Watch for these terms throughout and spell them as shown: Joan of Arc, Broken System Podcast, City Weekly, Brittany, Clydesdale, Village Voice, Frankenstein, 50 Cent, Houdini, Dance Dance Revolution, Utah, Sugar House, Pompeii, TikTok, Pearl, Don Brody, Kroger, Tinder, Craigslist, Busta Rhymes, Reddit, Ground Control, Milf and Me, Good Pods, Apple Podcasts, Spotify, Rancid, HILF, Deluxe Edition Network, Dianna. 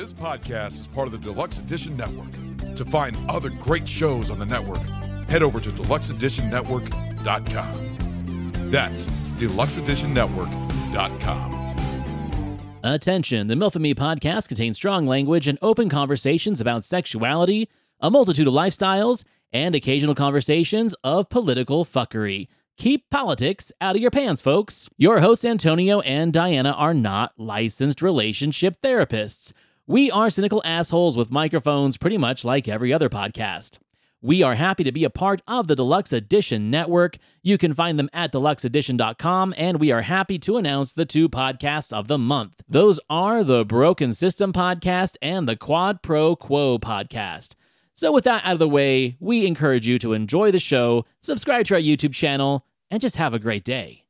This podcast is part of the Deluxe Edition Network. To find other great shows on the network, head over to deluxeeditionnetwork.com. That's deluxeeditionnetwork.com. Attention, the Milf and Me podcast contains strong language and open conversations about sexuality, a multitude of lifestyles, and occasional conversations of political fuckery. Keep politics out of your pants, folks. Your hosts, Antonio and Diana, are not licensed relationship therapists. We are cynical assholes with microphones pretty much like every other podcast. We are happy to be a part of the Deluxe Edition Network. You can find them at deluxeedition.com, and we are happy to announce the two podcasts of the month. Those are the Broken System Podcast and the Quad Pro Quo Podcast. So with that out of the way, we encourage you to enjoy the show, subscribe to our YouTube channel, and just have a great day.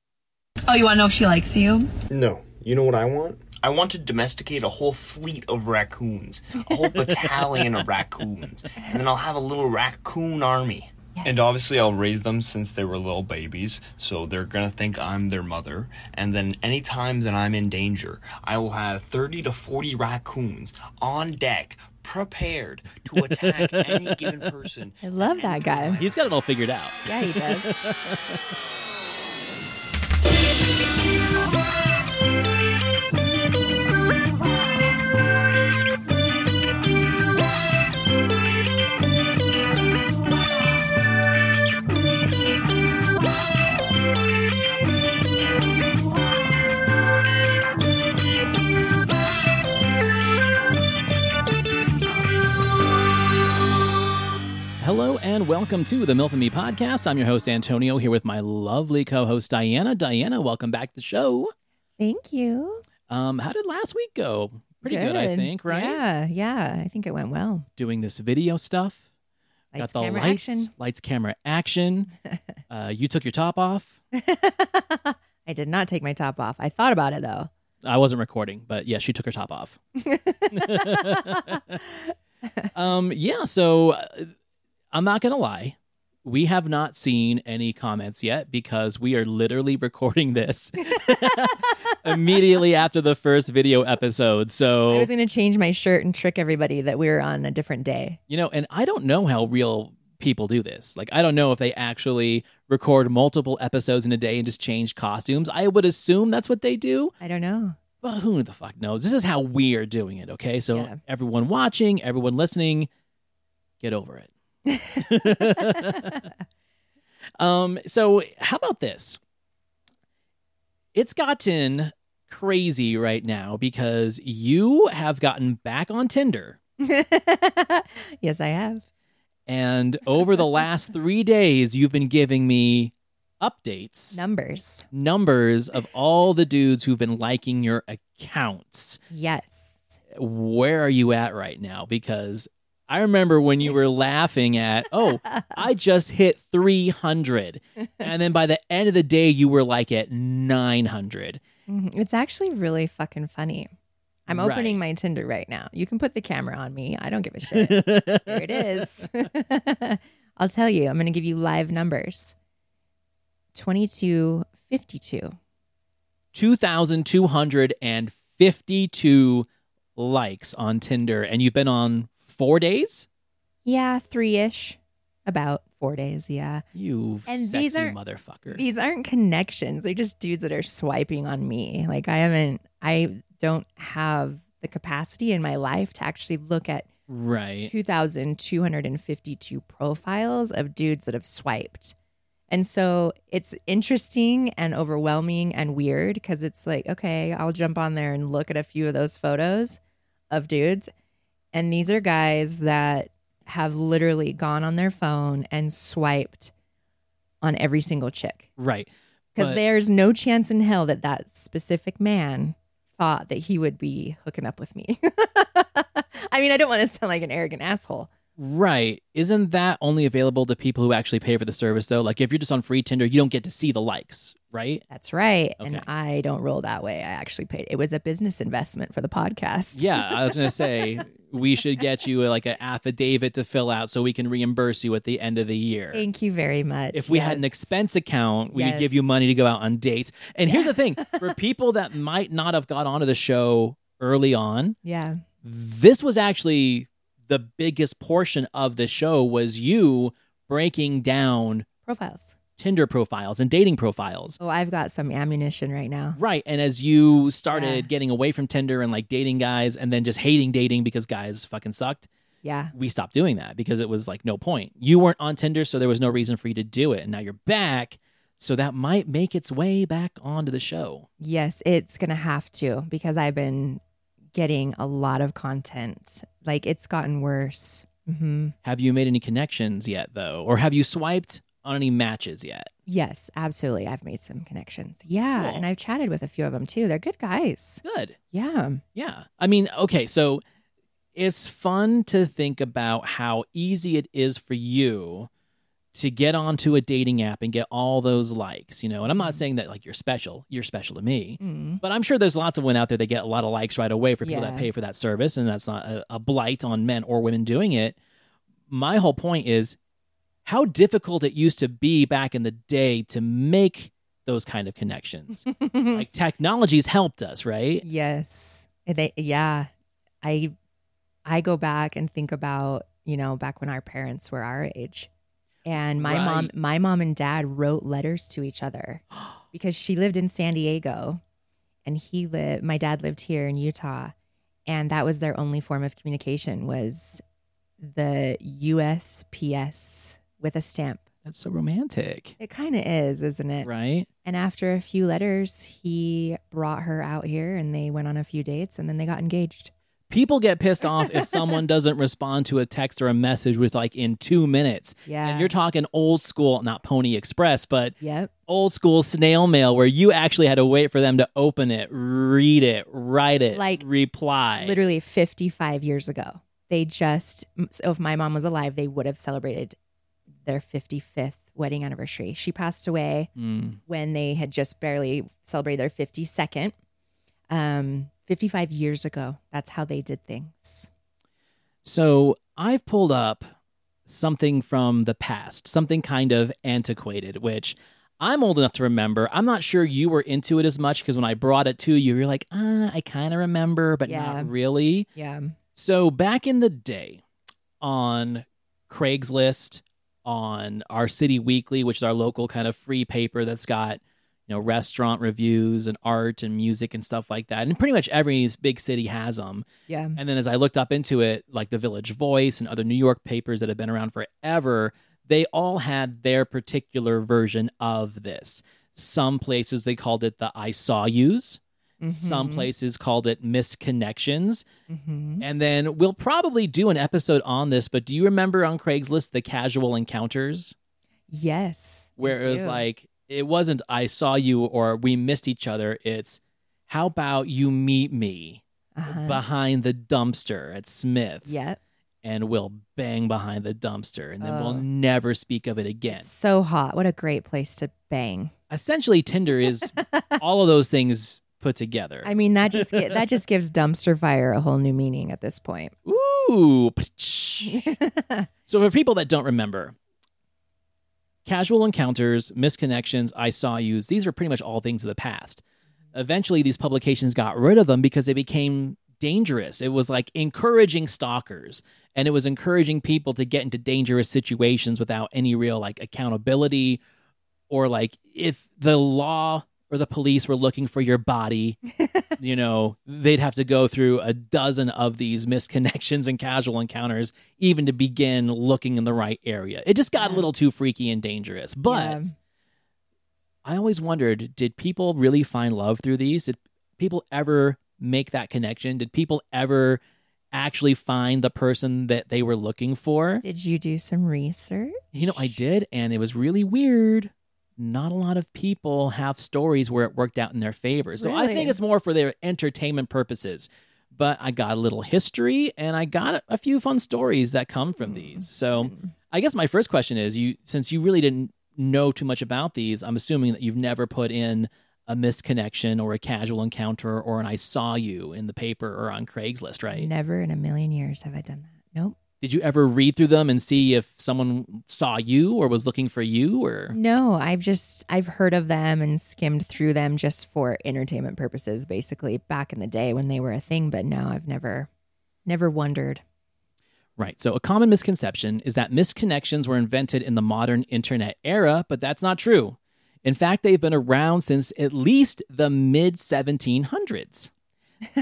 Oh, you want to know if she likes you? No. You know what I want? I want to domesticate a whole fleet of raccoons, a whole battalion of raccoons, and then I'll have a little raccoon army. Yes. And obviously I'll raise them since they were little babies, so they're going to think I'm their mother. And then any time that I'm in danger, I will have 30 to 40 raccoons on deck, prepared to attack any given person. I love that guy. He's got it all figured out. Yeah, he does. Hello and welcome to the Milf and Me podcast. I'm your host, Antonio, here with my lovely co-host, Diana. Diana, welcome back to the show. Thank you. How did last week go? Pretty good, I think, right? Yeah. I think it went well. Doing this video stuff. Lights, got the camera, lights, action. Lights, camera, action. You took your top off. I did not take my top off. I thought about it, though. I wasn't recording, but yeah, she took her top off. So... I'm not going to lie. We have not seen any comments yet because we are literally recording this immediately after the first video episode. So I was going to change my shirt and trick everybody that we were on a different day. You know, and I don't know how real people do this. Like, I don't know if they actually record multiple episodes in a day and just change costumes. I would assume that's what they do. I don't know. But who the fuck knows? This is how we're doing it, okay? So Everyone watching, everyone listening, get over it. So how about this? It's gotten crazy right now because you have gotten back on Tinder. Yes, I have. And over the last 3 days, you've been giving me updates. Numbers of all the dudes who've been liking your accounts. Yes. Where are you at right now? Because I remember when you were laughing at, oh, I just hit 300. And then by the end of the day, you were like at 900. It's actually really fucking funny. I'm opening my Tinder right now. You can put the camera on me. I don't give a shit. Here it is. I'll tell you. I'm going to give you live numbers. 2252. 2,252 likes on Tinder. And you've been on... 4 days? Yeah, 3-ish. About 4 days, yeah. You sexy motherfucker. These aren't connections. They're just dudes that are swiping on me. Like, I don't have the capacity in my life to actually look at 2,252 profiles of dudes that have swiped. And so it's interesting and overwhelming and weird because it's like, okay, I'll jump on there and look at a few of those photos of dudes. And these are guys that have literally gone on their phone and swiped on every single chick. Right. Because there's no chance in hell that that specific man thought that he would be hooking up with me. I mean, I don't want to sound like an arrogant asshole. Right. Isn't that only available to people who actually pay for the service, though? Like, if you're just on free Tinder, you don't get to see the likes, right? That's right. Okay. And I don't roll that way. I actually paid. It was a business investment for the podcast. Yeah, I was going to say, we should get you like an affidavit to fill out so we can reimburse you at the end of the year. Thank you very much. If we had an expense account, we could give you money to go out on dates. And here's the thing. For people that might not have got onto the show early on, this was actually the biggest portion of the show was you breaking down profiles, Tinder profiles and dating profiles. Oh, I've got some ammunition right now. Right. And as you started getting away from Tinder and like dating guys and then just hating dating because guys fucking sucked. Yeah. We stopped doing that because it was like no point. You weren't on Tinder, so there was no reason for you to do it. And now you're back. So that might make its way back onto the show. Yes, it's going to have to because I've been getting a lot of content. Like it's gotten worse. Mm-hmm. Have you made any connections yet though? Or have you swiped on any matches yet? Yes, absolutely. I've made some connections. Yeah. Cool. And I've chatted with a few of them too. They're good guys. Good. Yeah. Yeah. I mean, okay. So it's fun to think about how easy it is for you to get onto a dating app and get all those likes, you know? And I'm not saying that like you're special to me, but I'm sure there's lots of women out there that get a lot of likes right away for people that pay for that service. And that's not a blight on men or women doing it. My whole point is, how difficult it used to be back in the day to make those kind of connections. Like technology's helped us, right? Yes. I go back and think about, you know, back when our parents were our age and my mom and dad wrote letters to each other because she lived in San Diego and my dad lived here in Utah, and that was their only form of communication was the USPS with a stamp. That's so romantic. It kind of is, isn't it? Right. And after a few letters, he brought her out here and they went on a few dates and then they got engaged. People get pissed off if someone doesn't respond to a text or a message with like in 2 minutes. Yeah. And you're talking old school, not Pony Express, but old school snail mail where you actually had to wait for them to open it, read it, write it, like reply. Literally 55 years ago. They just, so if my mom was alive, they would have celebrated their 55th wedding anniversary. She passed away when they had just barely celebrated their 52nd. 55 years ago, that's how they did things. So I've pulled up something from the past, something kind of antiquated, which I'm old enough to remember. I'm not sure you were into it as much because when I brought it to you, you're like, I kind of remember, but not really. Yeah. So back in the day on Craigslist, on our City Weekly, which is our local kind of free paper that's got, you know, restaurant reviews and art and music and stuff like that. And pretty much every big city has them. Yeah. And then as I looked up into it, like the Village Voice and other New York papers that have been around forever, they all had their particular version of this. Some places they called it the I Saw Yous. Mm-hmm. Some places called it misconnections. Mm-hmm. And then we'll probably do an episode on this, but do you remember on Craigslist, the casual encounters? Yes. Where it was like, it wasn't, I saw you or we missed each other. It's, how about you meet me behind the dumpster at Smith's? Yep. And we'll bang behind the dumpster and then we'll never speak of it again. It's so hot. What a great place to bang. Essentially, Tinder is all of those things put together. I mean, that just gives dumpster fire a whole new meaning at this point. Ooh. So for people that don't remember, casual encounters, misconnections, I saw yous, these are pretty much all things of the past. Eventually, these publications got rid of them because they became dangerous. It was like encouraging stalkers, and it was encouraging people to get into dangerous situations without any real like accountability, or like if the law or the police were looking for your body, you know, they'd have to go through a dozen of these misconnections and casual encounters even to begin looking in the right area. It just got a little too freaky and dangerous. But I always wondered, did people really find love through these? Did people ever make that connection? Did people ever actually find the person that they were looking for? Did you do some research? You know, I did, and it was really weird. Not a lot of people have stories where it worked out in their favor. So really? I think it's more for their entertainment purposes. But I got a little history and I got a few fun stories that come from these. So I guess my first question is, since you really didn't know too much about these, I'm assuming that you've never put in a misconnection or a casual encounter or an I saw you in the paper or on Craigslist, right? Never in a million years have I done that. Nope. Did you ever read through them and see if someone saw you or was looking for you? Or no, I've heard of them and skimmed through them just for entertainment purposes, basically, back in the day when they were a thing. But no, I've never never wondered. Right. So a common misconception is that misconnections were invented in the modern internet era, but that's not true. In fact, they've been around since at least the mid-1700s.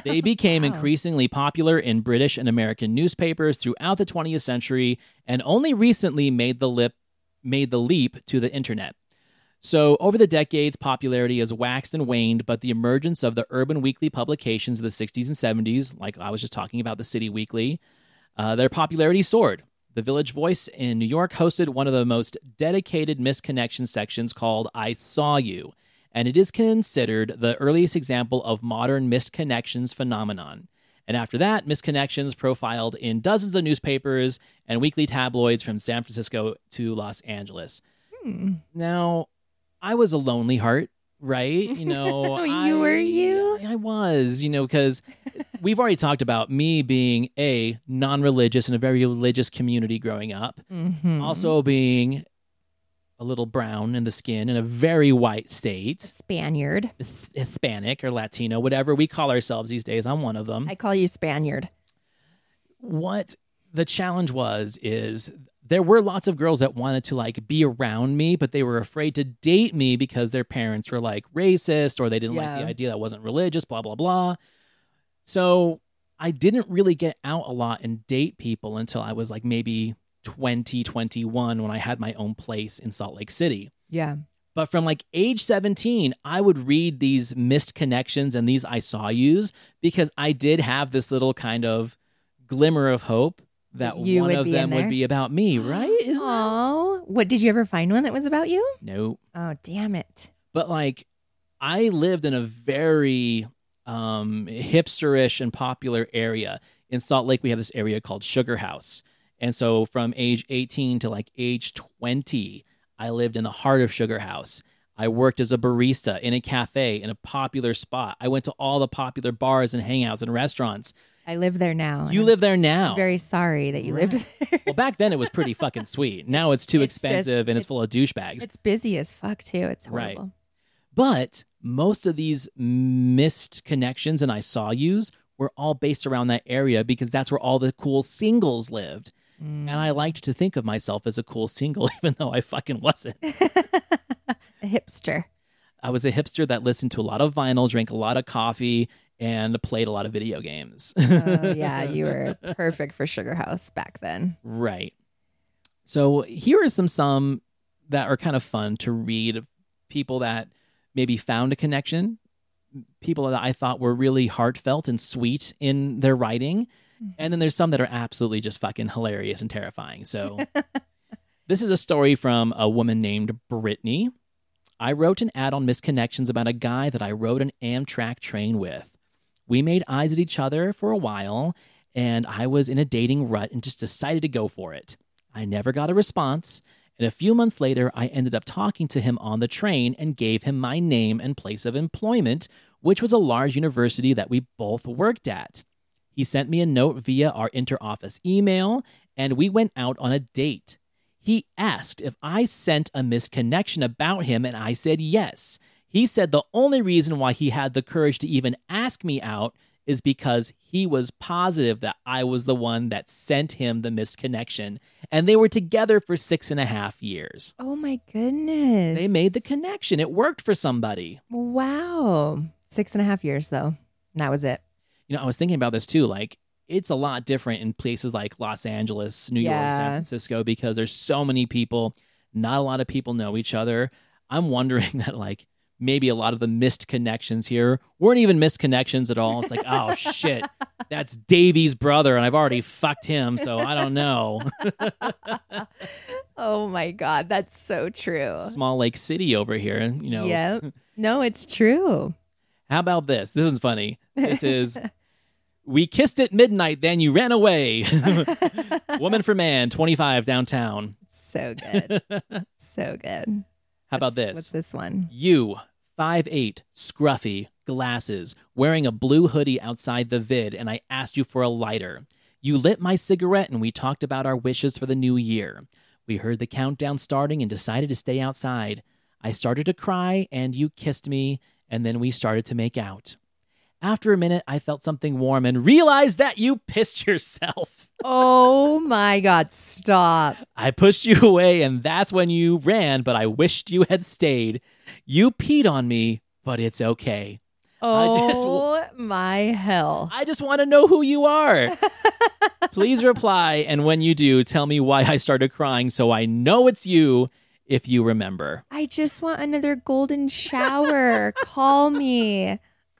They became wow. increasingly popular in British and American newspapers throughout the 20th century and only recently made the leap to the internet. So over the decades, popularity has waxed and waned, but the emergence of the urban weekly publications of the 60s and 70s, like I was just talking about the City Weekly, their popularity soared. The Village Voice in New York hosted one of the most dedicated misconnection sections called I Saw You, and it is considered the earliest example of modern misconnections phenomenon. And after that, misconnections profiled in dozens of newspapers and weekly tabloids from San Francisco to Los Angeles. Hmm. Now, I was a lonely heart, right? You know, I was, you know, because we've already talked about me being a non-religious in a very religious community growing up, mm-hmm. also being a little brown in the skin in a very white state. Spaniard. Hispanic or Latino, whatever we call ourselves these days. I'm one of them. I call you Spaniard. What the challenge was is there were lots of girls that wanted to like be around me, but they were afraid to date me because their parents were like racist or they didn't like the idea that I wasn't religious, blah, blah, blah. So I didn't really get out a lot and date people until I was like maybe 20, 21 when I had my own place in Salt Lake City. Yeah. But from like age 17, I would read these missed connections and these I saw yous because I did have this little kind of glimmer of hope that one of them would be about me, right? Isn't that... What, did you ever find one that was about you? No. Oh, damn it. But like I lived in a very hipsterish and popular area. In Salt Lake, we have this area called Sugar House. And so from age 18 to like age 20, I lived in the heart of Sugar House. I worked as a barista in a cafe in a popular spot. I went to all the popular bars and hangouts and restaurants. I live there now. You live there now. I'm very sorry that you lived there. Well, back then it was pretty fucking sweet. Now it's too expensive and it's full of douchebags. It's busy as fuck too. It's horrible. Right. But most of these missed connections and I saw yous were all based around that area because that's where all the cool singles lived. Mm. And I liked to think of myself as a cool single, even though I fucking wasn't. A hipster. I was a hipster that listened to a lot of vinyl, drank a lot of coffee, and played a lot of video games. Yeah, you were perfect for Sugar House back then. Right. So here are some that are kind of fun to read. People that maybe found a connection, people that I thought were really heartfelt and sweet in their writing. And then there's some that are absolutely just fucking hilarious and terrifying. So this is a story from a woman named Brittany. I wrote an ad on Misconnections about a guy that I rode an Amtrak train with. We made eyes at each other for a while, and I was in a dating rut and just decided to go for it. I never got a response, and a few months later, I ended up talking to him on the train and gave him my name and place of employment, which was a large university that we both worked at. He sent me a note via our interoffice email, and we went out on a date. He asked if I sent a misconnection about him, and I said yes. He said the only reason why he had the courage to even ask me out is because he was positive that I was the one that sent him the misconnection. And they were together for 6.5 years. Oh, my goodness. They made the connection. It worked for somebody. Wow. 6.5 years, though. That was it. You know, I was thinking about this too. Like, it's a lot different in places like Los Angeles, New York, San Francisco, because there's so many people. Not a lot of people know each other. I'm wondering that, like, maybe a lot of the missed connections here weren't even missed connections at all. It's like, oh, shit, that's Davey's brother, and I've already fucked him, so I don't know. Oh, my God, that's so true. Small Lake City over here, you know. Yep. No, it's true. How about this? This is funny. This is, we kissed at midnight, then you ran away. Woman for man, 25 downtown. So good. So good. How about this? What's this one? You, 5'8", scruffy, glasses, wearing a blue hoodie outside the vid, and I asked you for a lighter. You lit my cigarette, and we talked about our wishes for the new year. We heard the countdown starting and decided to stay outside. I started to cry, and you kissed me, and then we started to make out. After a minute, I felt something warm and realized that you pissed yourself. Oh my God, stop. I pushed you away and that's when you ran, but I wished you had stayed. You peed on me, but it's okay. Oh my hell. I just want to know who you are. Please reply. And when you do, tell me why I started crying so I know it's you if you remember. I just want another golden shower. Call me.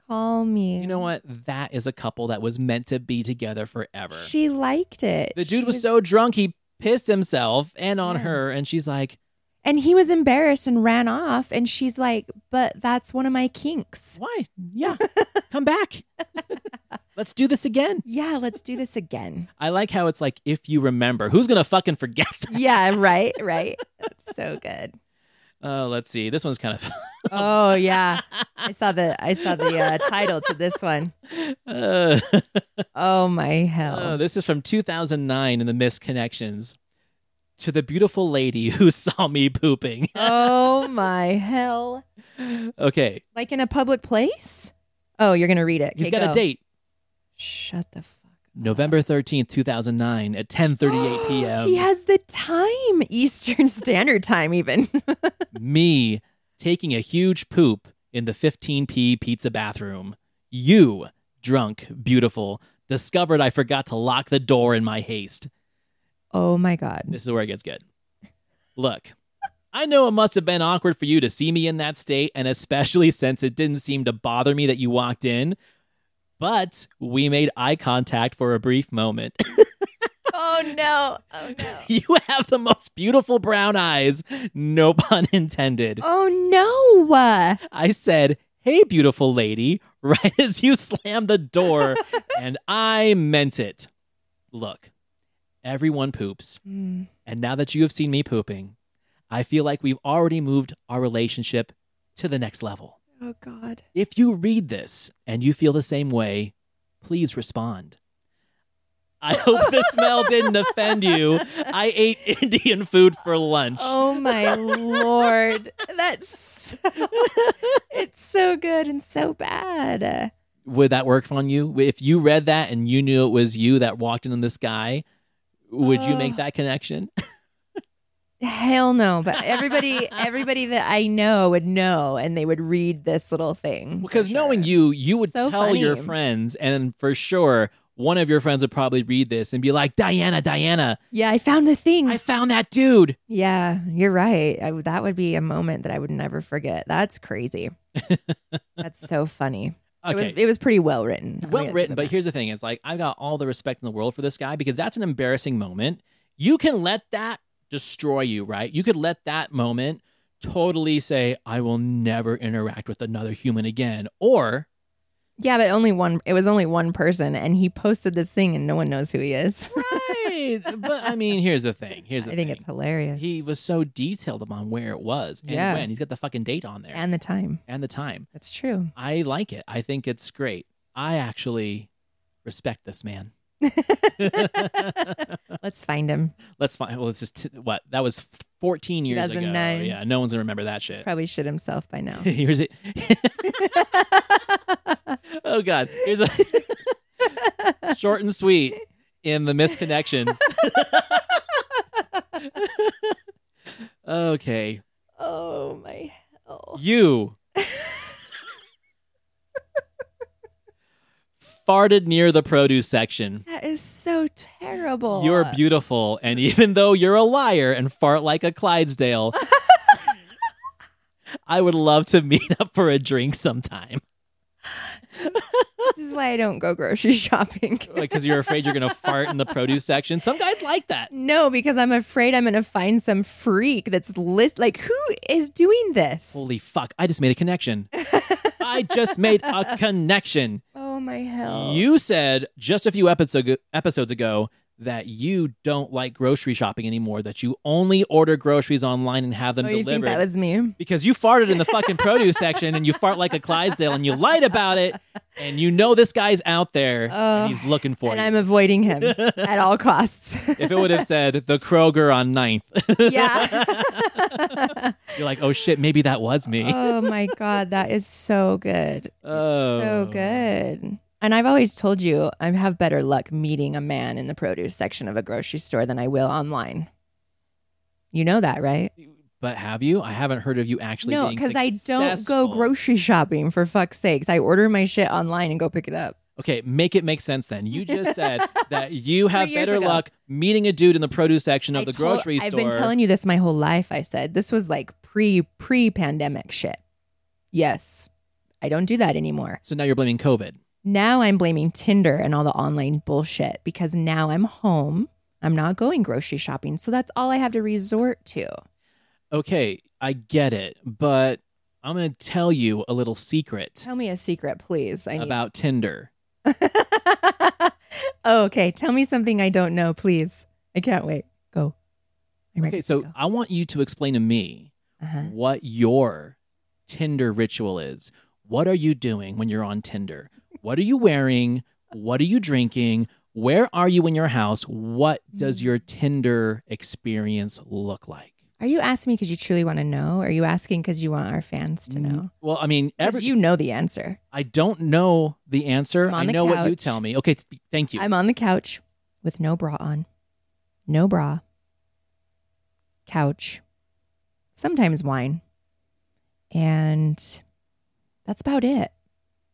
Call me. You know what? That is a couple that was meant to be together forever. She liked it. The dude was so drunk, he pissed himself and on her. And she's like, and he was embarrassed and ran off. And she's like, but that's one of my kinks. Why? Yeah. Come back. Let's do this again. Yeah, let's do this again. I like how it's like, if you remember, who's going to fucking forget that? Yeah, right, right. That's so good. Let's see. This one's kind of fun. Oh, yeah. I saw the title to this one. Oh, my hell. This is from 2009 in the Missed Connections. To the beautiful lady who saw me pooping. Oh, my hell. Okay. Like in a public place? Oh, you're going to read it. He's got a date. Shut the fuck up. November 13th, 2009 at 10:38 p.m. He has the time. Eastern Standard Time even. Me taking a huge poop in the 15p pizza bathroom. You, drunk, beautiful, discovered I forgot to lock the door in my haste. Oh, my God. This is where it gets good. Look, I know it must have been awkward for you to see me in that state, and especially since it didn't seem to bother me that you walked in, but we made eye contact for a brief moment. Oh, no. Oh, no. You have the most beautiful brown eyes. No pun intended. Oh, no. I said, hey, beautiful lady, right as you slammed the door, and I meant it. Look. Everyone poops. Mm. And now that you have seen me pooping, I feel like we've already moved our relationship to the next level. Oh, God. If you read this and you feel the same way, please respond. I hope the smell didn't offend you. I ate Indian food for lunch. Oh, my Lord. It's so good and so bad. Would that work on you? If you read that and you knew it was you that walked in on this guy, would you make that connection? Hell no. But everybody that I know would know, and they would read this little thing. Because knowing you would tell your friends, and for sure, one of your friends would probably read this and be like, Dianna. Yeah, I found the thing. I found that dude. Yeah, you're right. That would be a moment that I would never forget. That's crazy. That's so funny. Okay. It was pretty well written. Well written, but here's the thing. It's like, I've got all the respect in the world for this guy because that's an embarrassing moment. You can let that destroy you, right? You could let that moment totally say, I will never interact with another human again. Or... yeah, but it was only one person, and he posted this thing and no one knows who he is. Right. But I mean, here's the thing. I think it's hilarious. He was so detailed upon where it was and when. He's got the fucking date on there. And the time. That's true. I like it. I think it's great. I actually respect this man. Let's find him. Well, it's just what? That was 14 years ago. Yeah, no one's gonna remember that shit. He's probably shit himself by now. Here's it. Oh God. Here's a short and sweet in the Missed Connections. Okay. Oh my hell. You farted near the produce section. That is so terrible. You're beautiful, and even though you're a liar and fart like a Clydesdale, I would love to meet up for a drink sometime. This is why I don't go grocery shopping. Like, because you're afraid you're going to fart in the produce section? Some guys like that. No, because I'm afraid I'm going to find some freak that's like, who is doing this? Holy fuck, I just made a connection. Oh, my hell. You said just a few episodes ago that you don't like grocery shopping anymore, that you only order groceries online and have them delivered. You think that was me? Because you farted in the fucking produce section and you fart like a Clydesdale and you lied about it and you know this guy's out there and he's looking for you. And I'm avoiding him at all costs. If it would have said the Kroger on 9th. Yeah. You're like, oh shit, maybe that was me. Oh my God, that is so good. Oh. So good. And I've always told you I have better luck meeting a man in the produce section of a grocery store than I will online. You know that, right? But have you? I haven't heard of you actually being successful. No, because I don't go grocery shopping, for fuck's sakes. I order my shit online and go pick it up. Okay, make it make sense then. You just said that you have better luck meeting a dude in the produce section of the grocery store. I've been telling you this my whole life, I said. This was like pre-pandemic shit. Yes. I don't do that anymore. So now you're blaming COVID. Now I'm blaming Tinder and all the online bullshit because now I'm home. I'm not going grocery shopping. So that's all I have to resort to. Okay, I get it. But I'm going to tell you a little secret. Tell me a secret, please. About Tinder. Okay, tell me something I don't know, please. I can't wait. Go. Okay, so go. I want you to explain to me what your Tinder ritual is. What are you doing when you're on Tinder? What are you wearing? What are you drinking? Where are you in your house? What does your Tinder experience look like? Are you asking me because you truly want to know? Or are you asking because you want our fans to know? Well, I mean, you know the answer. I don't know the answer. I know what you tell me. Okay, thank you. I'm on the couch with no bra on. No bra. Couch. Sometimes wine. And that's about it.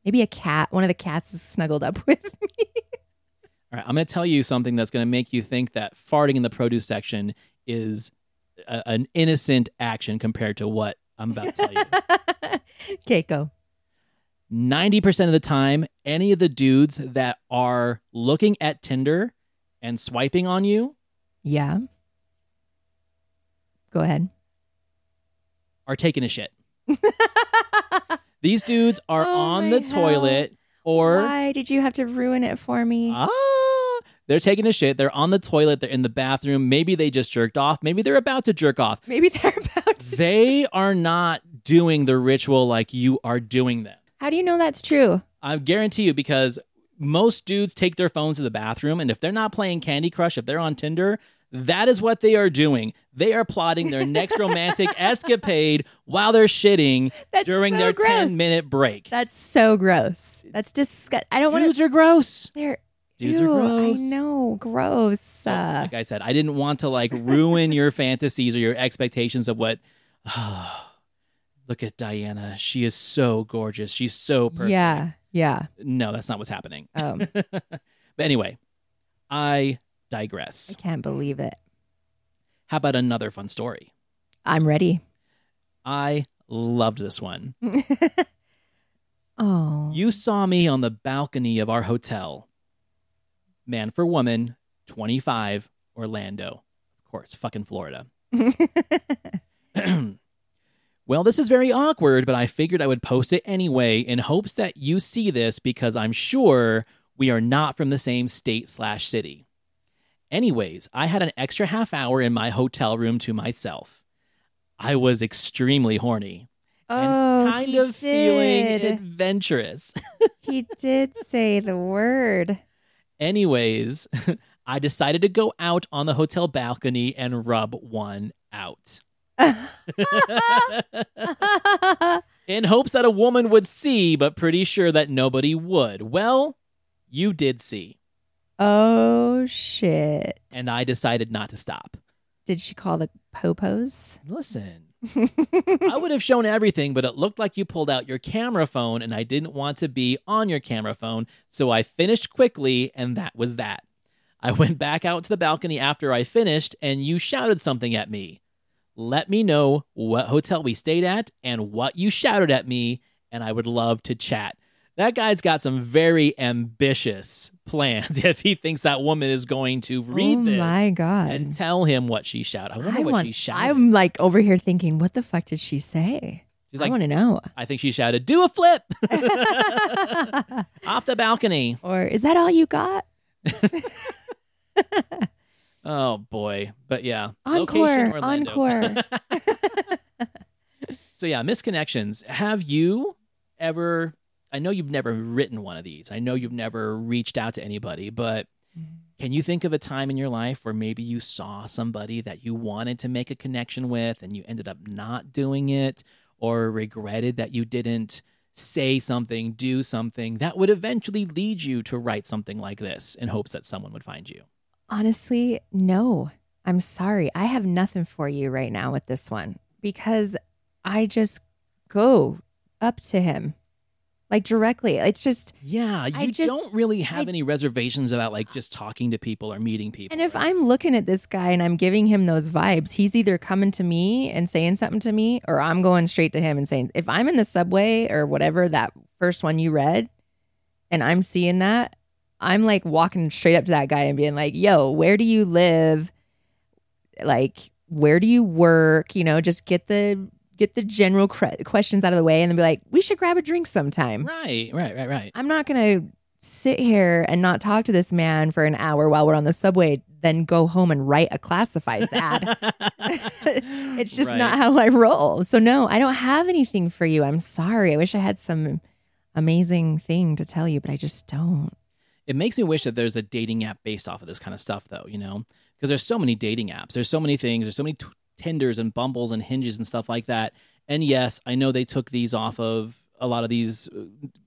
Maybe a cat. One of the cats is snuggled up with me. All right. I'm going to tell you something that's going to make you think that farting in the produce section is an innocent action compared to what I'm about to tell you. Okay, go. 90% of the time, any of the dudes that are looking at Tinder and swiping on you. Yeah. Go ahead. Are taking a shit. These dudes are on the toilet or... Why did you have to ruin it for me? They're taking a shit. They're on the toilet. They're in the bathroom. Maybe they just jerked off. Maybe they're about to jerk off. They are not doing the ritual like you are doing them. How do you know that's true? I guarantee you because most dudes take their phones to the bathroom and if they're not playing Candy Crush, if they're on Tinder... That is what they are doing. They are plotting their next romantic escapade while they're shitting during their 10-minute break. That's so gross. That's disgusting. I don't want to. Dudes are gross. Dudes are gross. I know. Gross. Like I said, I didn't want to like ruin your fantasies or your expectations of what. Look at Dianna. She is so gorgeous. She's so perfect. Yeah. Yeah. No, that's not what's happening. But anyway, I digress. I can't believe it. How about another fun story? I'm ready. I loved this one. Oh. You saw me on the balcony of our hotel. Man for woman, 25, Orlando. Of course, fucking Florida. Well, this is very awkward, but I figured I would post it anyway in hopes that you see this because I'm sure we are not from the same state/city. Anyways, I had an extra half hour in my hotel room to myself. I was extremely horny and kind of feeling adventurous. He did say the word. Anyways, I decided to go out on the hotel balcony and rub one out. In hopes that a woman would see, but pretty sure that nobody would. Well, you did see. Oh, shit. And I decided not to stop. Did she call the popos? Listen, I would have shown everything, but it looked like you pulled out your camera phone and I didn't want to be on your camera phone. So I finished quickly and that was that. I went back out to the balcony after I finished and you shouted something at me. Let me know what hotel we stayed at and what you shouted at me and I would love to chat. That guy's got some very ambitious plans if he thinks that woman is going to read this my God. And tell him what she shouted. I wonder what she shouted. I'm like over here thinking, what the fuck did she say? She's like, I want to know. I think she shouted, do a flip off the balcony. Or is that all you got? Oh boy. But yeah. Encore. Encore. So yeah, misconnections. Have you ever, I know you've never written one of these. I know you've never reached out to anybody, but can you think of a time in your life where maybe you saw somebody that you wanted to make a connection with and you ended up not doing it or regretted that you didn't say something, do something that would eventually lead you to write something like this in hopes that someone would find you? Honestly, no. I'm sorry. I have nothing for you right now with this one because I just go up to him. Like directly. It's just... Yeah, don't really have any reservations about like just talking to people or meeting people. And if I'm looking at this guy and I'm giving him those vibes, he's either coming to me and saying something to me or I'm going straight to him and saying, if I'm in the subway or whatever, that first one you read, and I'm seeing that, I'm like walking straight up to that guy and being like, yo, where do you live? Like, where do you work? You know, just get the general questions out of the way and then be like, we should grab a drink sometime. Right. I'm not going to sit here and not talk to this man for an hour while we're on the subway, then go home and write a classifieds ad. It's just not how I roll. So no, I don't have anything for you. I'm sorry. I wish I had some amazing thing to tell you, but I just don't. It makes me wish that there's a dating app based off of this kind of stuff though, you know, because there's so many dating apps. There's so many things. There's so many Tinders and Bumbles and Hinges and stuff like that. And yes, I know they took these off of a lot of these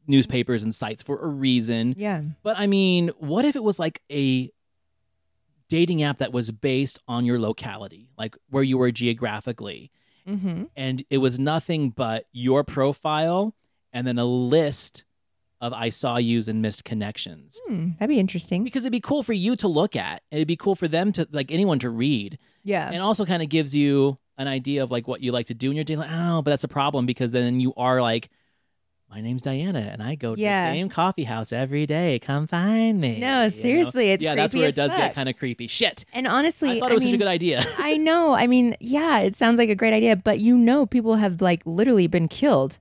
newspapers and sites for a reason. Yeah. But I mean, what if it was like a dating app that was based on your locality, like where you were geographically? Mm-hmm. And it was nothing but your profile and then a list of I saw yous and missed connections. That'd be interesting. Because it'd be cool for you to look at. And it'd be cool for them to, like anyone to read. Yeah. And also kind of gives you an idea of like what you like to do in your day. Like, oh, but that's a problem because then you are like, my name's Dianna and I go to the same coffee house every day. Come find me. No, seriously. You know? It's creepy. Yeah, that's where it does get kind of creepy. Shit. And honestly, I thought it was such a good idea. I know. I mean, yeah, it sounds like a great idea, but you know, people have like literally been killed.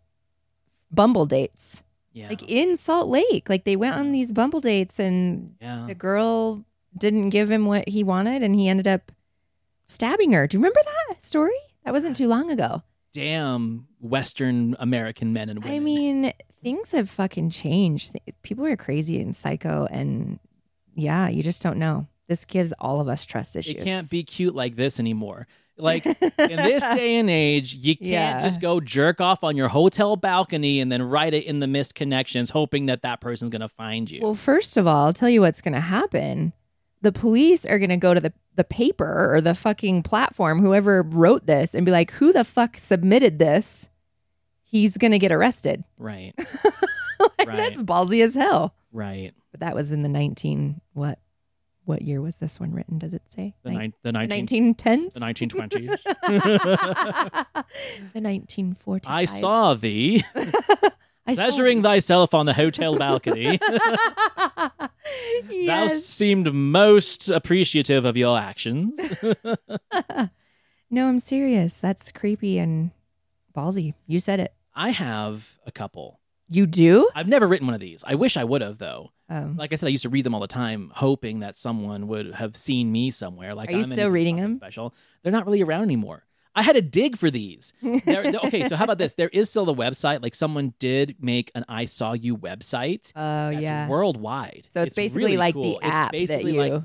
Bumble dates. Yeah. Like in Salt Lake, like they went on these Bumble dates and the girl didn't give him what he wanted and he ended up stabbing her. Do you remember that story? That wasn't too long ago. Damn Western American men and women. I mean, things have fucking changed. People are crazy and psycho and yeah, you just don't know. This gives all of us trust issues. It can't be cute like this anymore. Like in this day and age, you can't just go jerk off on your hotel balcony and then write it in the missed connections, hoping that that person's going to find you. Well, first of all, I'll tell you what's going to happen. The police are going to go to the paper or the fucking platform, whoever wrote this, and be like, who the fuck submitted this? He's going to get arrested. Right. Right. That's ballsy as hell. Right. But that was in the What year was this one written? Does it say? The 1910s? The 1920s. The 1940s. I saw thee measuring thyself on the hotel balcony. Yes. Thou seemed most appreciative of your actions. No, I'm serious. That's creepy and ballsy. You said it. I have a couple. You do? I've never written one of these. I wish I would have, though. Like I said, I used to read them all the time, hoping that someone would have seen me somewhere. Like, are you still reading them? Special. They're not really around anymore. I had a dig for these. Okay, so how about this? There is still the website. Like someone did make an I Saw You website. Oh, yeah. Worldwide. So it's basically really like cool. The app that you like,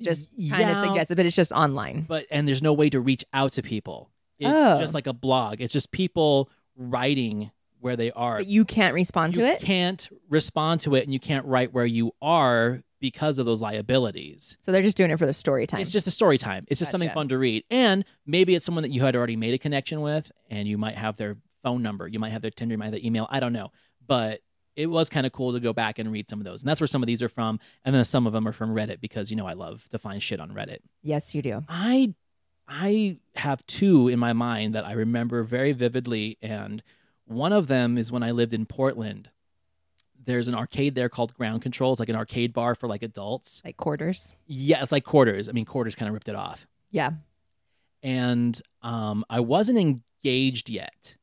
just kind of suggested, but it's just online. And there's no way to reach out to people. It's just like a blog. It's just people writing where they are. But you can't respond to it? You can't respond to it, and you can't write where you are because of those liabilities. So they're just doing it for the story time. It's just a story time. It's just something fun to read. And maybe it's someone that you had already made a connection with, and you might have their phone number. You might have their Tinder, you might have their email. I don't know. But it was kind of cool to go back and read some of those. And that's where some of these are from. And then some of them are from Reddit because, you know, I love to find shit on Reddit. Yes, you do. I have two in my mind that I remember very vividly, and one of them is when I lived in Portland. There's an arcade there called Ground Control. It's like an arcade bar for like adults. Like quarters? Yeah, it's like quarters. I mean, quarters kind of ripped it off. Yeah. And I wasn't engaged yet.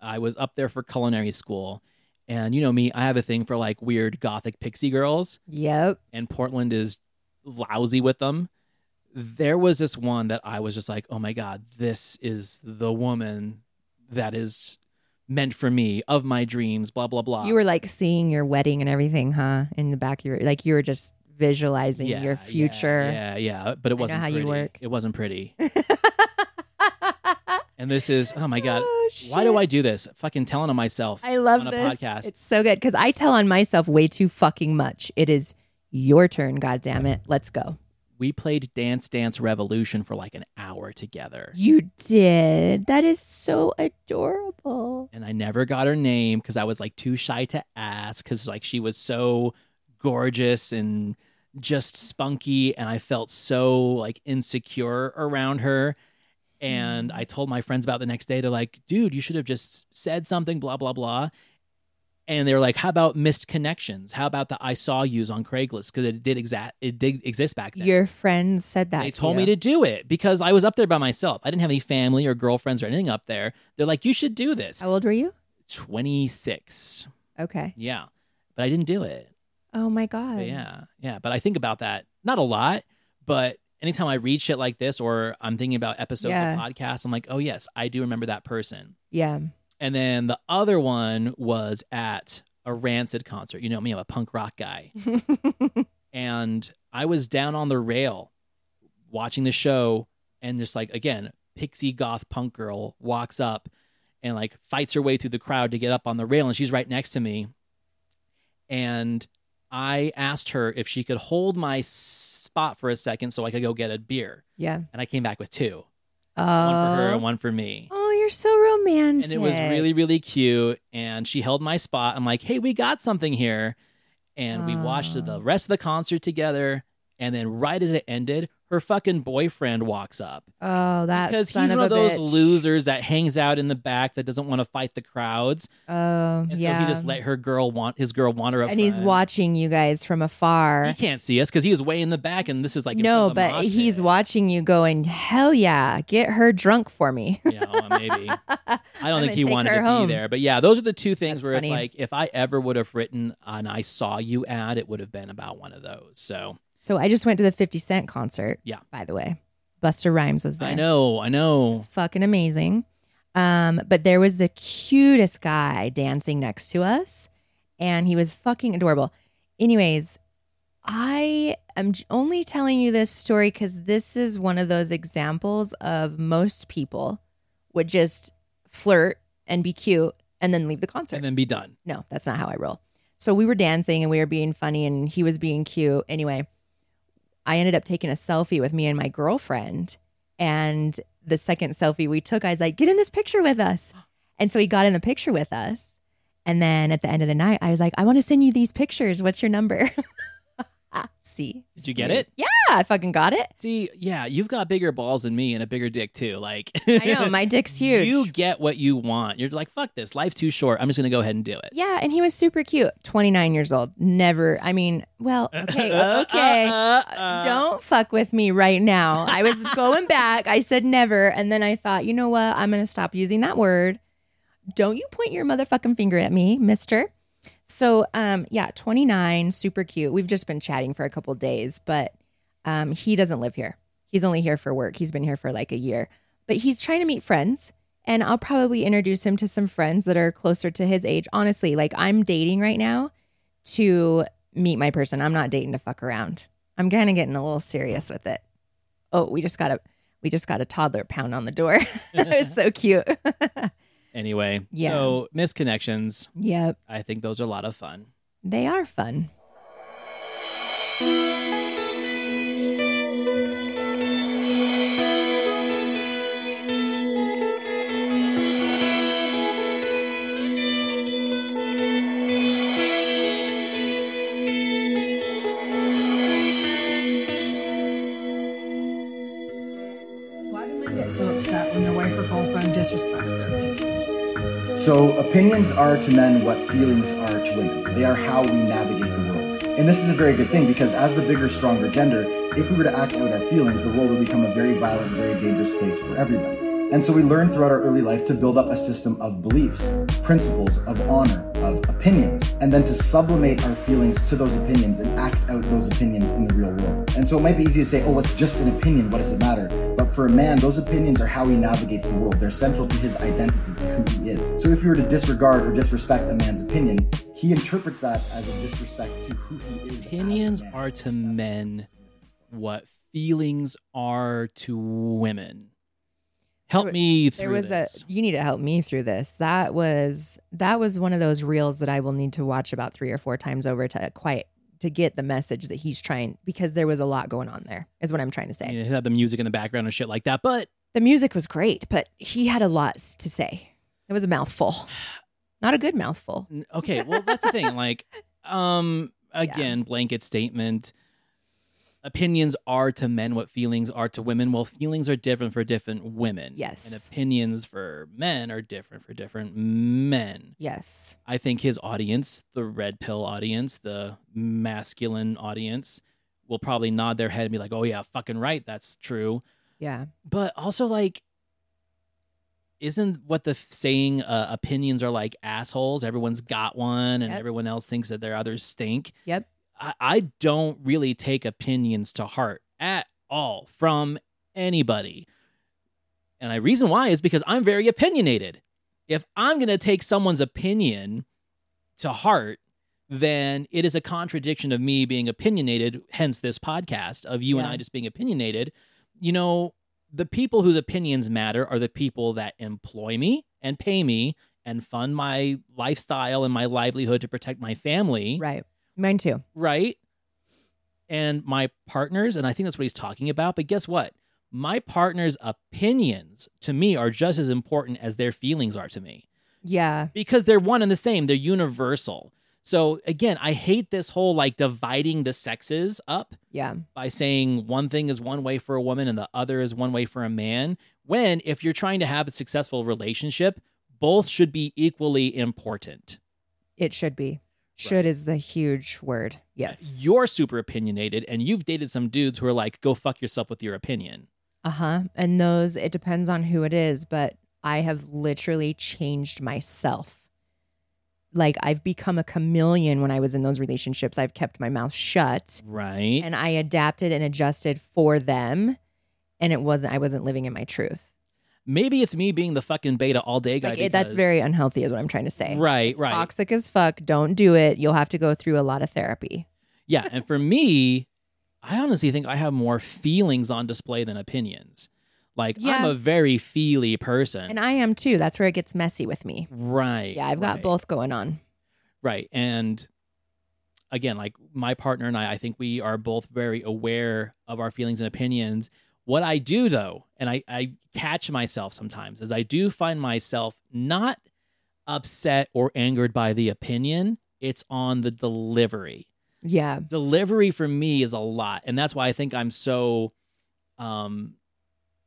I was up there for culinary school. And you know me, I have a thing for like weird gothic pixie girls. Yep. And Portland is lousy with them. there was this one that I was just like, oh my God, this is the woman that is meant for me, of my dreams, blah, blah, blah. You were like seeing your wedding and everything, huh? In the back of your, like you were just visualizing your future. Yeah. But it wasn't pretty. You work. It wasn't pretty. And this is, oh my God, oh, why do I do this? Fucking telling on myself on a podcast. It's so good because I tell on myself way too fucking much. It is your turn, goddammit. Let's go. We played Dance Dance Revolution for like an hour together. You did. That is so adorable. And I never got her name because I was like too shy to ask because like she was so gorgeous and just spunky and I felt so like insecure around her. And I told my friends about it the next day. They're like, dude, you should have just said something, blah, blah, blah. And they were like, how about missed connections? How about the I saw yous on Craigslist? Because it did exist back then. Your friends said that. They told me to do it because I was up there by myself. I didn't have any family or girlfriends or anything up there. They're like, you should do this. How old were you? 26. Okay. Yeah. But I didn't do it. Oh, my God. But yeah. But I think about that. Not a lot, but... anytime I read shit like this or I'm thinking about episodes of podcasts, I'm like, oh, yes, I do remember that person. Yeah. And then the other one was at a Rancid concert. You know me, I'm a punk rock guy. And I was down on the rail watching the show and just like, again, pixie goth punk girl walks up and like fights her way through the crowd to get up on the rail. And she's right next to me. And I asked her if she could hold my spot for a second so I could go get a beer. Yeah. And I came back with two. Oh. One for her and one for me. Oh, you're so romantic. And it was really, really cute. And she held my spot. I'm like, hey, we got something here. And we watched the rest of the concert together. And then right as it ended, her fucking boyfriend walks up. Oh, that because son he's one of those bitch. Losers that hangs out in the back that doesn't want to fight the crowds. Oh, and so he just let his girl wander up. And he's watching you guys from afar. He can't see us because he was way in the back, and this is like no, but he's watching you going, hell yeah, get her drunk for me. Yeah, well, maybe. I don't think he wanted to be there, but yeah, those are the two things where it's like if I ever would have written an "I saw you" ad, it would have been about one of those. So I just went to the 50 Cent concert, by the way. Busta Rhymes was there. I know. It's fucking amazing. But there was the cutest guy dancing next to us, and he was fucking adorable. Anyways, I am only telling you this story because this is one of those examples of most people would just flirt and be cute and then leave the concert. And then be done. No, that's not how I roll. So we were dancing, and we were being funny, and he was being cute. Anyway, I ended up taking a selfie with me and my girlfriend. And the second selfie we took, I was like, get in this picture with us. And so he got in the picture with us. And then at the end of the night, I was like, I want to send you these pictures. What's your number? See? Did you get it? Yeah, I fucking got it. See, yeah, you've got bigger balls than me and a bigger dick too. Like, I know, my dick's huge. You get what you want. You're like, fuck this, life's too short. I'm just going to go ahead and do it. Yeah, and he was super cute. 29 years old. Okay. Don't fuck with me right now. I was going back. I said never. And then I thought, you know what? I'm going to stop using that word. Don't you point your motherfucking finger at me, mister. So, 29, super cute. We've just been chatting for a couple days, but he doesn't live here. He's only here for work. He's been here for like a year, but he's trying to meet friends, and I'll probably introduce him to some friends that are closer to his age. Honestly, like I'm dating right now to meet my person. I'm not dating to fuck around. I'm kind of getting a little serious with it. Oh, we just got a toddler pound on the door. It was so cute. Anyway, so misconnections. Yep. I think those are a lot of fun. They are fun. Why do men get so upset when their wife or girlfriend disrespects their opinions? So opinions are to men what feelings are to women. They are how we navigate the world. And this is a very good thing because as the bigger, stronger gender, if we were to act out our feelings, the world would become a very violent, very dangerous place for everybody. And so we learn throughout our early life to build up a system of beliefs, principles, of honor, of opinions, and then to sublimate our feelings to those opinions and act out those opinions in the real world. And so it might be easy to say, oh, it's just an opinion, what does it matter? But for a man, those opinions are how he navigates the world. They're central to his identity, to who he is. So if you were to disregard or disrespect a man's opinion, he interprets that as a disrespect to who he is. Opinions are to men what feelings are to women. Help me through this. You need to help me through this. That was one of those reels that I will need to watch about 3 or 4 times over to get the message that he's trying, because there was a lot going on there, is what I'm trying to say. Yeah, he had the music in the background and shit like that, but... The music was great, but he had a lot to say. It was a mouthful. Not a good mouthful. Okay, well, that's the thing. Like, again, yeah. Blanket statement... Opinions are to men what feelings are to women. Well, feelings are different for different women. Yes. And opinions for men are different for different men. Yes. I think his audience, the red pill audience, the masculine audience, will probably nod their head and be like, oh, yeah, fucking right. That's true. Yeah. But also, like, isn't what the saying opinions are like assholes? Everyone's got one and everyone else thinks that their others stink. Yep. I don't really take opinions to heart at all from anybody. And the reason why is because I'm very opinionated. If I'm going to take someone's opinion to heart, then it is a contradiction of me being opinionated, hence this podcast of you and I just being opinionated. You know, the people whose opinions matter are the people that employ me and pay me and fund my lifestyle and my livelihood to protect my family. Right. Mine too. Right? And my partners, and I think that's what he's talking about, but guess what? My partner's opinions to me are just as important as their feelings are to me. Yeah. Because they're one and the same. They're universal. So again, I hate this whole like dividing the sexes up by saying one thing is one way for a woman and the other is one way for a man. When if you're trying to have a successful relationship, both should be equally important. It should be. Should is the huge word. Yes. You're super opinionated and you've dated some dudes who are like, go fuck yourself with your opinion. And those, it depends on who it is, but I have literally changed myself. Like I've become a chameleon when I was in those relationships. I've kept my mouth shut. Right. And I adapted and adjusted for them. And I wasn't living in my truth. Maybe it's me being the fucking beta all day guy. Like, that's very unhealthy is what I'm trying to say. Right, it's toxic as fuck. Don't do it. You'll have to go through a lot of therapy. Yeah, and for me, I honestly think I have more feelings on display than opinions. Like, I'm a very feely person. And I am too. That's where it gets messy with me. Right. Yeah, I've got both going on. Right, and... Again, like, my partner and I think we are both very aware of our feelings and opinions. What I do, though, and I catch myself sometimes, is I do find myself not upset or angered by the opinion. It's on the delivery. Yeah. Delivery for me is a lot. And that's why I think I'm so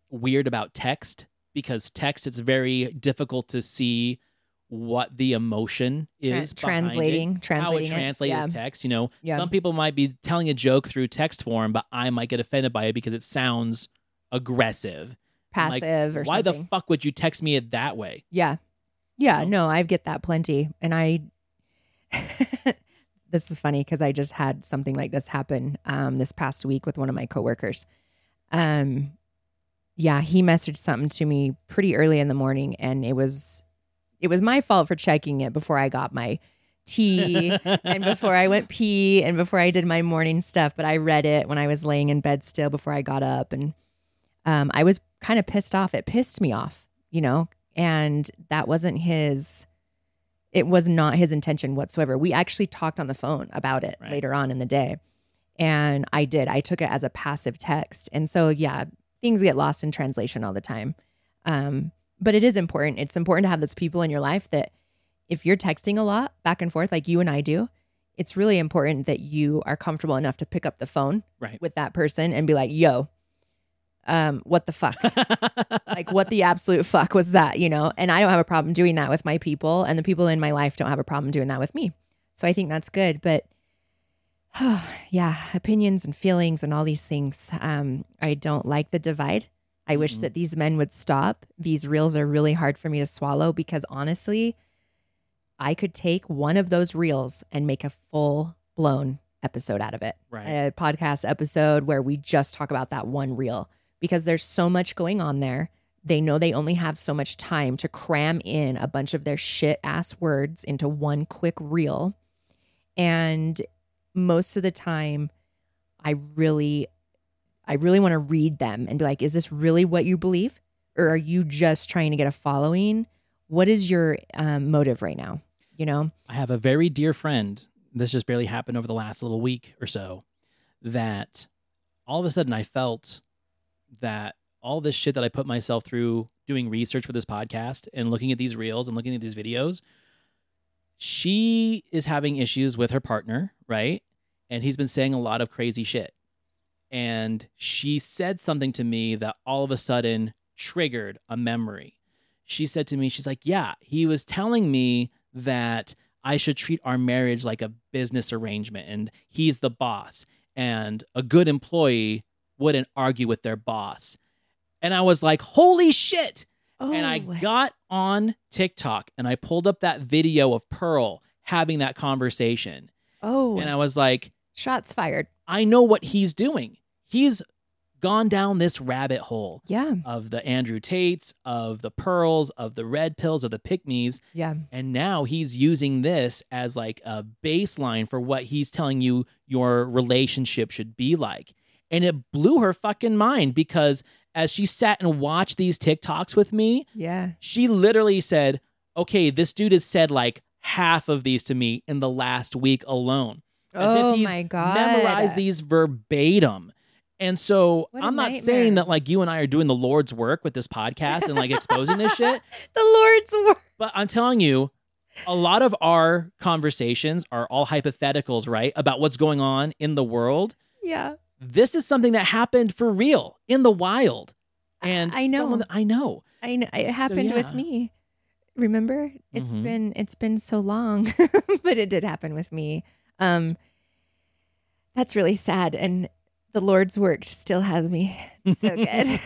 weird about text, because text, it's very difficult to see what the emotion is translating how it translates as text. You know, some people might be telling a joke through text form, but I might get offended by it because it sounds aggressive, passive, like, or why something. The fuck would you text me it that way? Yeah. You know? No, I get that plenty, and I. This is funny because I just had something like this happen this past week with one of my coworkers. He messaged something to me pretty early in the morning, and it was my fault for checking it before I got my tea and before I went pee and before I did my morning stuff. But I read it when I was laying in bed still before I got up. And I was kind of pissed off. It pissed me off, you know, and that wasn't it was not his intention whatsoever. We actually talked on the phone about it later on in the day. And I took it as a passive text. And so, things get lost in translation all the time. But it is important. It's important to have those people in your life that if you're texting a lot back and forth, like you and I do, it's really important that you are comfortable enough to pick up the phone with that person and be like, yo, what the fuck? Like, what the absolute fuck was that? You know, and I don't have a problem doing that with my people, and the people in my life don't have a problem doing that with me. So I think that's good. But opinions and feelings and all these things. I don't like the divide. I wish that these men would stop. These reels are really hard for me to swallow because honestly, I could take one of those reels and make a full-blown episode out of it. Right. A podcast episode where we just talk about that one reel because there's so much going on there. They know they only have so much time to cram in a bunch of their shit-ass words into one quick reel. And most of the time, I really want to read them and be like, is this really what you believe? Or are you just trying to get a following? What is your motive right now? You know, I have a very dear friend. This just barely happened over the last little week or so that all of a sudden I felt that all this shit that I put myself through doing research for this podcast and looking at these reels and looking at these videos, she is having issues with her partner, right? And he's been saying a lot of crazy shit. And she said something to me that all of a sudden triggered a memory. She said to me, she's like, yeah, he was telling me that I should treat our marriage like a business arrangement and he's the boss and a good employee wouldn't argue with their boss. And I was like, holy shit. Oh. And I got on TikTok and I pulled up that video of Pearl having that conversation. Oh, and I was like, shots fired. I know what he's doing. He's gone down this rabbit hole of the Andrew Tates, of the Pearls, of the red pills, of the pick-me's. Yeah. And now he's using this as like a baseline for what he's telling you your relationship should be like. And it blew her fucking mind because as she sat and watched these TikToks with me, she literally said, okay, this dude has said like half of these to me in the last week alone. As if he's memorized these verbatim. And so I'm not saying that like you and I are doing the Lord's work with this podcast and like exposing this shit. The Lord's work. But I'm telling you, a lot of our conversations are all hypotheticals, right? About what's going on in the world. Yeah. This is something that happened for real in the wild. And I know. I know. It happened with me. Remember? It's been so long, but it did happen with me. That's really sad, and the Lord's work still has me. It's so good.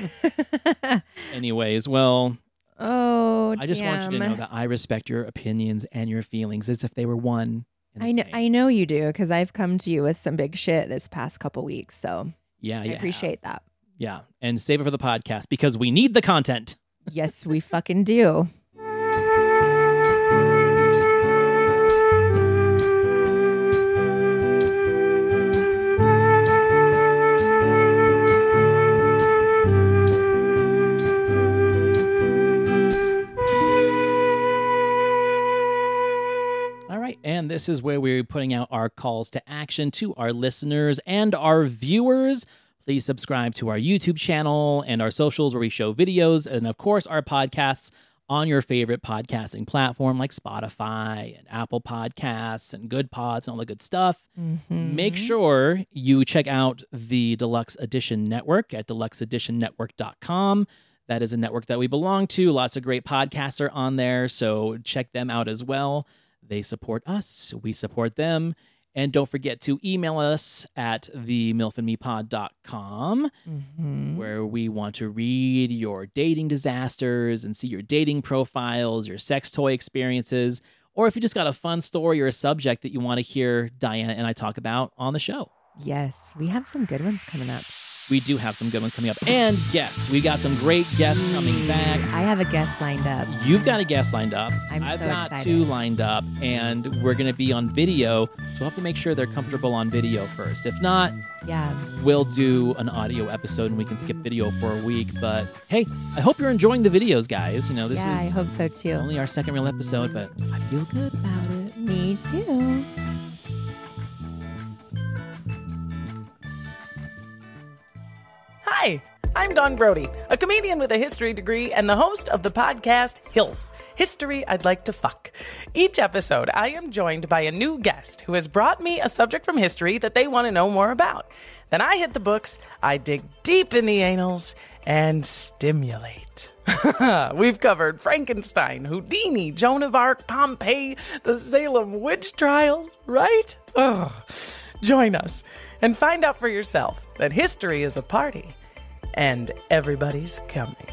Anyways, well, I just want you to know that I respect your opinions and your feelings as if they were one. I know you do because I've come to you with some big shit this past couple weeks. So I appreciate that. Yeah, and save it for the podcast because we need the content. Yes, we fucking do. And this is where we're putting out our calls to action to our listeners and our viewers. Please subscribe to our YouTube channel and our socials where we show videos and, of course, our podcasts on your favorite podcasting platform like Spotify and Apple Podcasts and Good Pods and all the good stuff. Mm-hmm. Make sure you check out the Deluxe Edition Network at deluxeeditionnetwork.com. That is a network that we belong to. Lots of great podcasts are on there, so check them out as well. They support us. We support them. And don't forget to email us at themilfandmepod.com where we want to read your dating disasters and see your dating profiles, your sex toy experiences, or if you just got a fun story or a subject that you want to hear Diana and I talk about on the show. Yes, we have some good ones coming up. We do have some good ones coming up. And yes, we got some great guests coming back. I have a guest lined up. You've got a guest lined up. I've got two lined up. And we're going to be on video. So we'll have to make sure they're comfortable on video first. If not, we'll do an audio episode and we can skip video for a week. But hey, I hope you're enjoying the videos, guys. You know, this is I hope so too. Only our second real episode, but I feel good about it. Me too. Hi, I'm Don Brody, a comedian with a history degree and the host of the podcast HILF, History I'd Like to Fuck. Each episode, I am joined by a new guest who has brought me a subject from history that they want to know more about. Then I hit the books, I dig deep in the anals, and stimulate. We've covered Frankenstein, Houdini, Joan of Arc, Pompeii, the Salem witch trials, right? Join us and find out for yourself that history is a party. and everybody's coming.